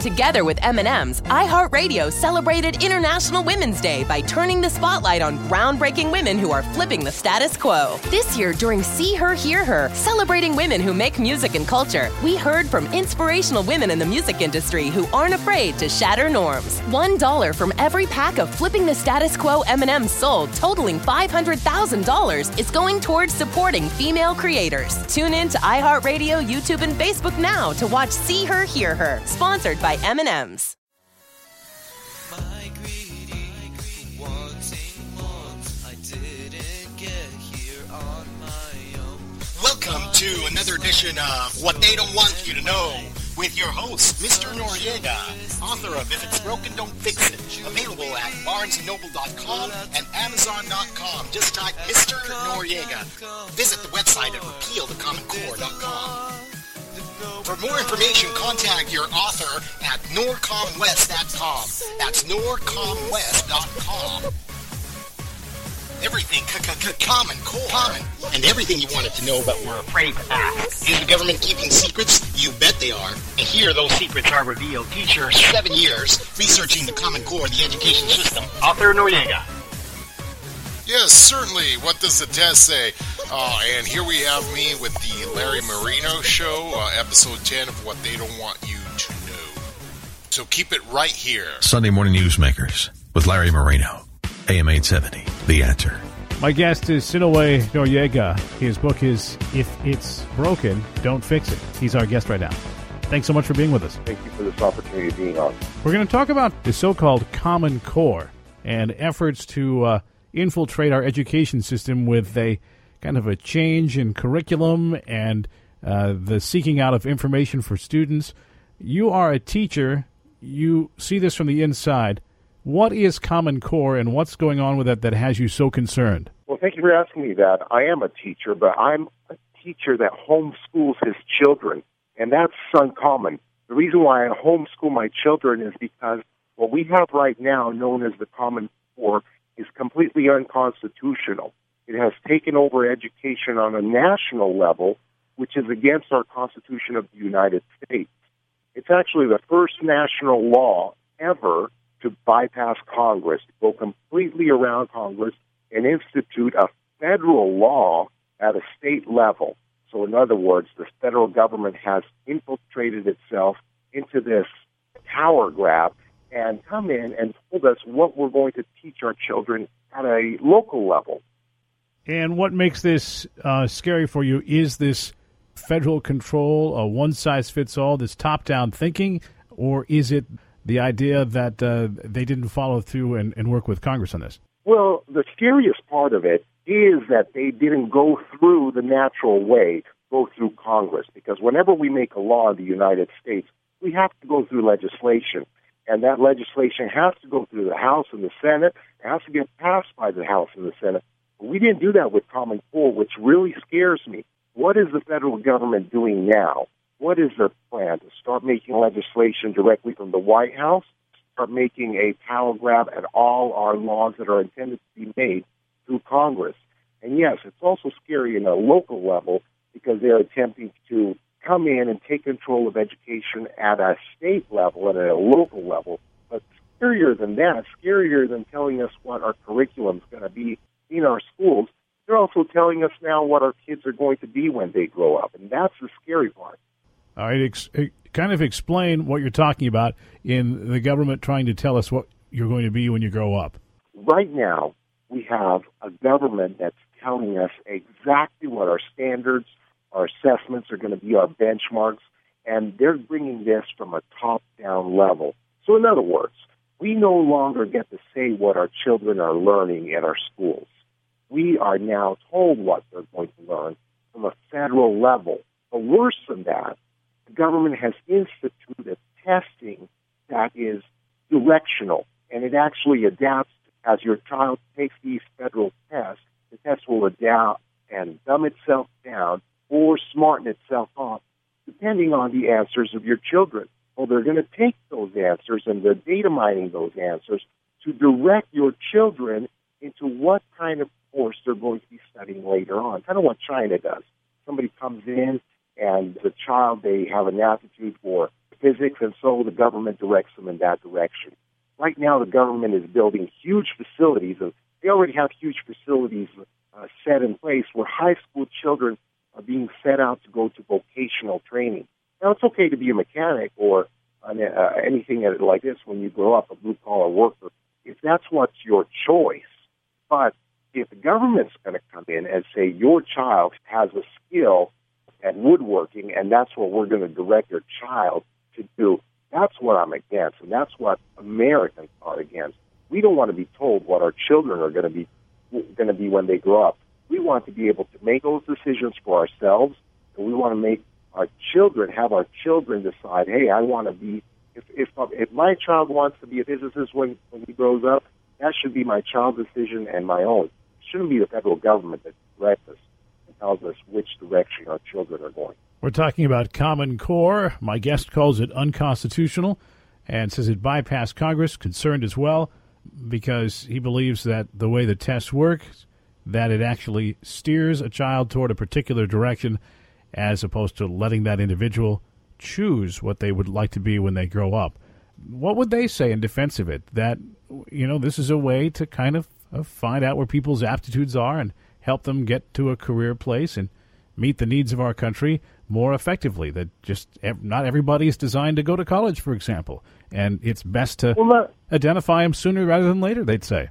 Together with M&M's, iHeartRadio celebrated International Women's Day by turning the spotlight on groundbreaking women who are flipping the status quo. This year, during See Her, Hear Her, celebrating women who make music and culture, we heard from inspirational women in the music industry who aren't afraid to shatter norms. $1 from every pack of Flipping the Status Quo M&M's sold, totaling $500,000, is going towards supporting female creators. Tune in to iHeartRadio, YouTube, and Facebook now to watch See Her, Hear Her, sponsored by M&M's. Welcome to another edition of What They Don't Want You to Know with your host, Mr. Noriega, author of If It's Broken, Don't Fix It, available at BarnesandNoble.com and Amazon.com. Just type Mr. Noriega. Visit the website at RepealTheCommonCore.com. For more information, contact your author at norcomwest.com. That's norcomwest.com. Everything common, and everything you wanted to know but were afraid to ask. Is the government keeping secrets? You bet they are. And here those secrets are revealed. Teacher, 7 years, researching the Common Core, the education system. Author Noriega. Yes, certainly. What does the test say? And here we have me with the Larry Marino Show, episode 10 of What They Don't Want You to Know. So keep it right here. Sunday Morning Newsmakers with Larry Marino, AM 870, The Answer. My guest is Sinaway Noriega. His book is If It's Broken, Don't Fix It. He's our guest right now. Thanks so much for being with us. Thank you for this opportunity of being on. We're going to talk about the so-called Common Core and efforts to infiltrate our education system with a kind of a change in curriculum and the seeking out of information for students. You are a teacher. You see this from the inside. What is Common Core and what's going on with it that has you so concerned? Well, thank you for asking me that. I am a teacher, but I'm a teacher that homeschools his children, and that's uncommon. The reason why I homeschool my children is because what we have right now, known as the Common Core, is completely unconstitutional. It has taken over education on a national level, which is against our Constitution of the United States. It's actually the first national law ever to bypass Congress, go completely around Congress, and institute a federal law at a state level. So in other words, the federal government has infiltrated itself into this power grab and come in and told us what we're going to teach our children at a local level. And what makes this scary for you is this federal control, a one-size-fits-all, this top-down thinking, or is it the idea that they didn't follow through and work with Congress on this? Well, the scariest part of it is that they didn't go through the natural way, go through Congress, because whenever we make a law in the United States, we have to go through legislation. And that legislation has to go through the House and the Senate. It has to get passed by the House and the Senate. But we didn't do that with Common Core, which really scares me. What is the federal government doing now? What is their plan? To start making legislation directly from the White House? Start making a power grab at all our laws that are intended to be made through Congress? And yes, it's also scary in a local level because they're attempting to come in and take control of education at a state level, at a local level. But scarier than that, scarier than telling us what our curriculum is going to be in our schools, they're also telling us now what our kids are going to be when they grow up, and that's the scary part. All right, kind of explain what you're talking about in the government trying to tell us what you're going to be when you grow up. Right now, we have a government that's telling us exactly what our standards, our assessments are going to be, our benchmarks, and they're bringing this from a top-down level. So in other words, we no longer get to say what our children are learning in our schools. We are now told what they're going to learn from a federal level. But worse than that, the government has instituted testing that is directional, and it actually adapts as your child takes these federal tests. The test will adapt and dumb itself down or smarten itself up, depending on the answers of your children. Well, they're going to take those answers and they're data mining those answers to direct your children into what kind of course they're going to be studying later on. Kind of what China does. Somebody comes in and the child, they have an aptitude for physics, and so the government directs them in that direction. Right now, the government is building huge facilities, and they already have huge facilities set in place where high school children are being set out to go to vocational training. Now, it's okay to be a mechanic or anything like this when you grow up a blue-collar worker, if that's what's your choice. But if the government's going to come in and say, your child has a skill at woodworking, and that's what we're going to direct your child to do, that's what I'm against, and that's what Americans are against. We don't want to be told what our children are going to be when they grow up. We want to be able to make those decisions for ourselves, and we want to make our children, have our children decide, hey, I want to be, if my child wants to be a physicist when he grows up, that should be my child's decision and my own. It shouldn't be the federal government that directs us and tells us which direction our children are going. We're talking about Common Core. My guest calls it unconstitutional and says it bypassed Congress, concerned as well, because he believes that the way the tests work, that it actually steers a child toward a particular direction as opposed to letting that individual choose what they would like to be when they grow up. What would they say in defense of it? That, you know, this is a way to kind of find out where people's aptitudes are and help them get to a career place and meet the needs of our country more effectively, that just not everybody is designed to go to college, for example, and it's best to identify them sooner rather than later, they'd say.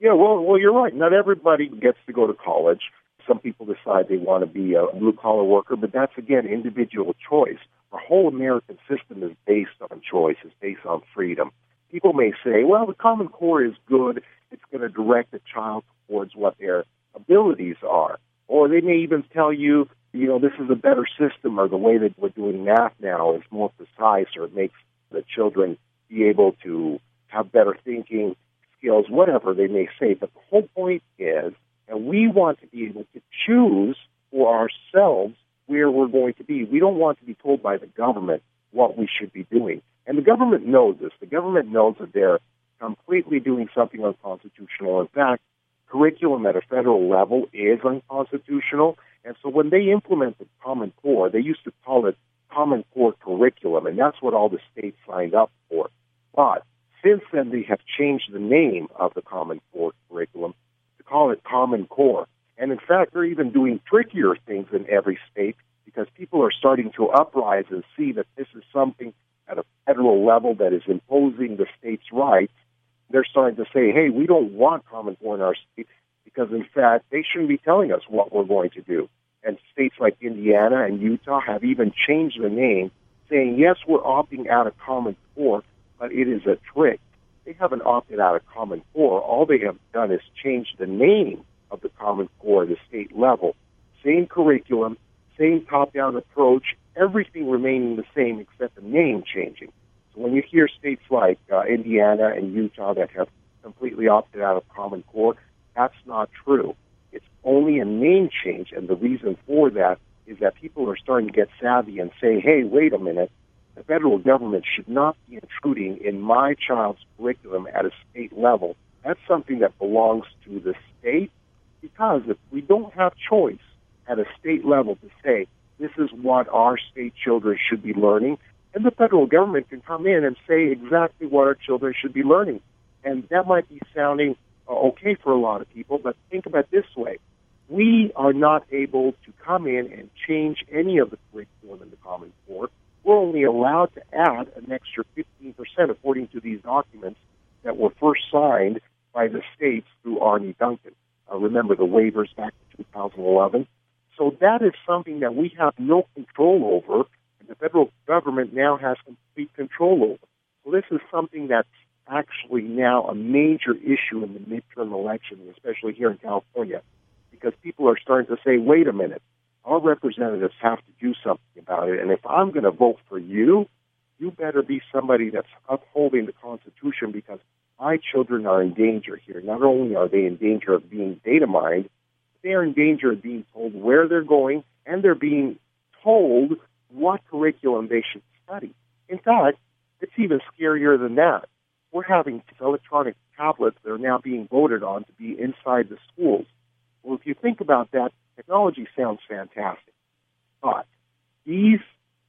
Yeah, well, you're right. Not everybody gets to go to college. Some people decide they want to be a blue-collar worker, but that's, again, individual choice. Our whole American system is based on choice. It's based on freedom. People may say, well, the Common Core is good. It's going to direct a child towards what their abilities are. Or they may even tell you, you know, this is a better system, or the way that we're doing math now is more precise, or it makes the children be able to have better thinking skills, whatever they may say. But the whole point is that we want to be able to choose for ourselves where we're going to be. We don't want to be told by the government what we should be doing. And the government knows this. The government knows that they're completely doing something unconstitutional. In fact, curriculum at a federal level is unconstitutional. And so when they implemented Common Core, they used to call it Common Core curriculum, and that's what all the states signed up for. But since then, they have changed the name of the Common Core curriculum to call it Common Core. And in fact, they're even doing trickier things in every state because people are starting to uprise and see that this is something at a federal level that is imposing the state's rights. They're starting to say, hey, we don't want Common Core in our state because, in fact, they shouldn't be telling us what we're going to do. And states like Indiana and Utah have even changed the name, saying, yes, we're opting out of Common Core, but it is a trick. They haven't opted out of Common Core. All they have done is change the name of the Common Core at the state level. Same curriculum, same top-down approach, everything remaining the same except the name changing. So when you hear states like Indiana and Utah that have completely opted out of Common Core, that's not true. It's only a name change, and the reason for that is that people are starting to get savvy and say, hey, wait a minute, the federal government should not be intruding in my child's curriculum at a state level. That's something that belongs to the state, because if we don't have choice at a state level to say, this is what our state children should be learning, and the federal government can come in and say exactly what our children should be learning. And that might be sounding okay for a lot of people, but think about it this way. We are not able to come in and change any of the curriculum in the Common Core. We're only allowed to add an extra 15%, according to these documents that were first signed by the states through Arnie Duncan. Remember the waivers back in 2011. So that is something that we have no control over, and the federal government now has complete control over. So this is something that's actually now a major issue in the midterm election, especially here in California, because people are starting to say, wait a minute, our representatives have to do something about it. And if I'm going to vote for you, you better be somebody that's upholding the Constitution, because my children are in danger here. Not only are they in danger of being data mined, they're in danger of being told where they're going, and they're being told what curriculum they should study. In fact, it's even scarier than that. We're having electronic tablets that are now being voted on to be inside the schools. Well, if you think about that, technology sounds fantastic, but these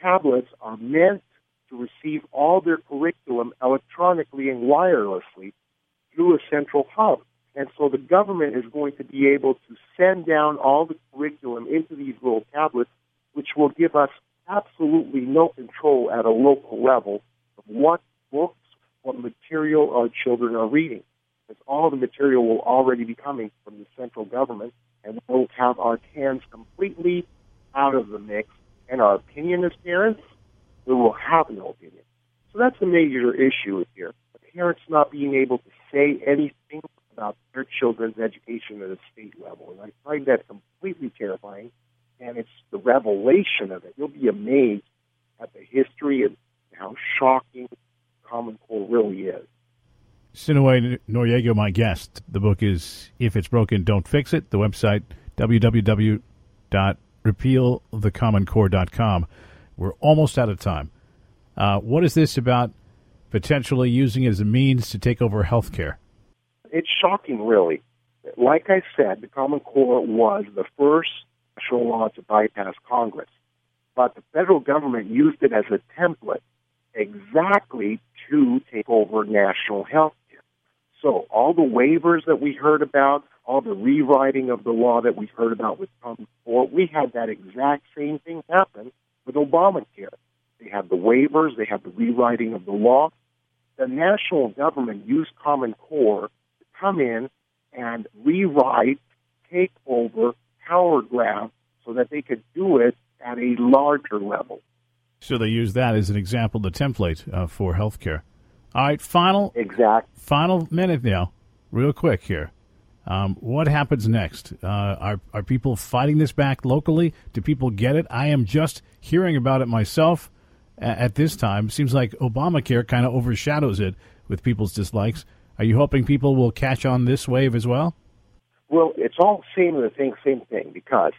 tablets are meant to receive all their curriculum electronically and wirelessly through a central hub. And so the government is going to be able to send down all the curriculum into these little tablets, which will give us absolutely no control at a local level of what books, what material our children are reading, because all the material will already be coming from the central government, and we'll have our hands completely out of the mix. And our opinion as parents, we will have no opinion. So that's a major issue here. The parents not being able to say anything about their children's education at a state level. And I find that completely terrifying, and it's the revelation of it. You'll be amazed at the history and how shocking Common Core really is. Sinaway Noriega, my guest. The book is If It's Broken, Don't Fix It. The website, www.RepealTheCommonCore.com. We're almost out of time. What is this about potentially using it as a means to take over health care? It's shocking, really. Like I said, the Common Core was the first national law to bypass Congress, but the federal government used it as a template exactly to take over national health care. So all the waivers that we heard about, all the rewriting of the law that we've heard about with Common Core, we had that exact same thing happen with Obamacare. They have the waivers, they have the rewriting of the law. The national government used Common Core to come in and rewrite, take over, power grab, so that they could do it at a larger level. So they use that as an example, the template for healthcare. All right, final minute now, real quick here. What happens next? Are people fighting this back locally? Do people get it? I am just hearing about it myself at this time. Seems like Obamacare kind of overshadows it with people's dislikes. Are you hoping people will catch on this wave as well? Well, it's all same thing, because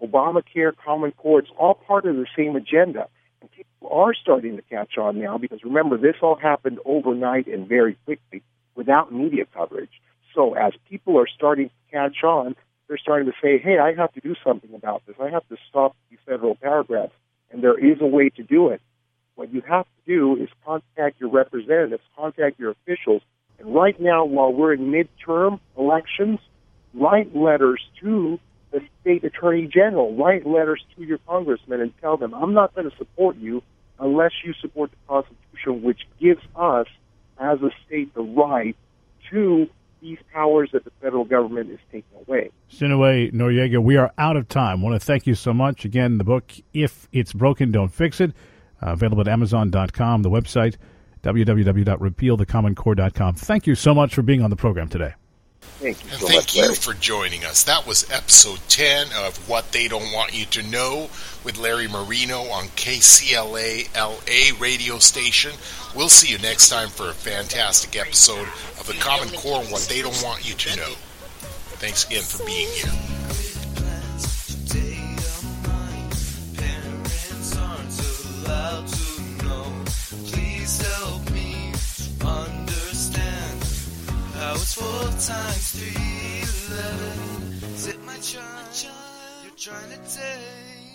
Obamacare, Common Core, it's all part of the same agenda. And people are starting to catch on now, because remember, this all happened overnight and very quickly without media coverage. So as people are starting to catch on, they're starting to say, hey, I have to do something about this. I have to stop these federal paragraphs, and there is a way to do it. What you have to do is contact your representatives, contact your officials. And right now, while we're in midterm elections, write letters to the state attorney general, write letters to your congressman and tell them, I'm not going to support you unless you support the Constitution, which gives us, as a state, the right to these powers that the federal government is taking away. Sinaway Noriega, we are out of time. I want to thank you so much. Again, the book, If It's Broken, Don't Fix It, available at Amazon.com, the website, www.repealthecommoncore.com. Thank you so much for being on the program today. Thank you so much. Thank you for joining us. That was episode 10 of What They Don't Want You to Know with Larry Marino on KCLA LA radio station. We'll see you next time for a fantastic episode of The Common Core, What They Don't Want You to Know. Thanks again for being here. It's 4 times 3:11. Is it my child you're trying to take?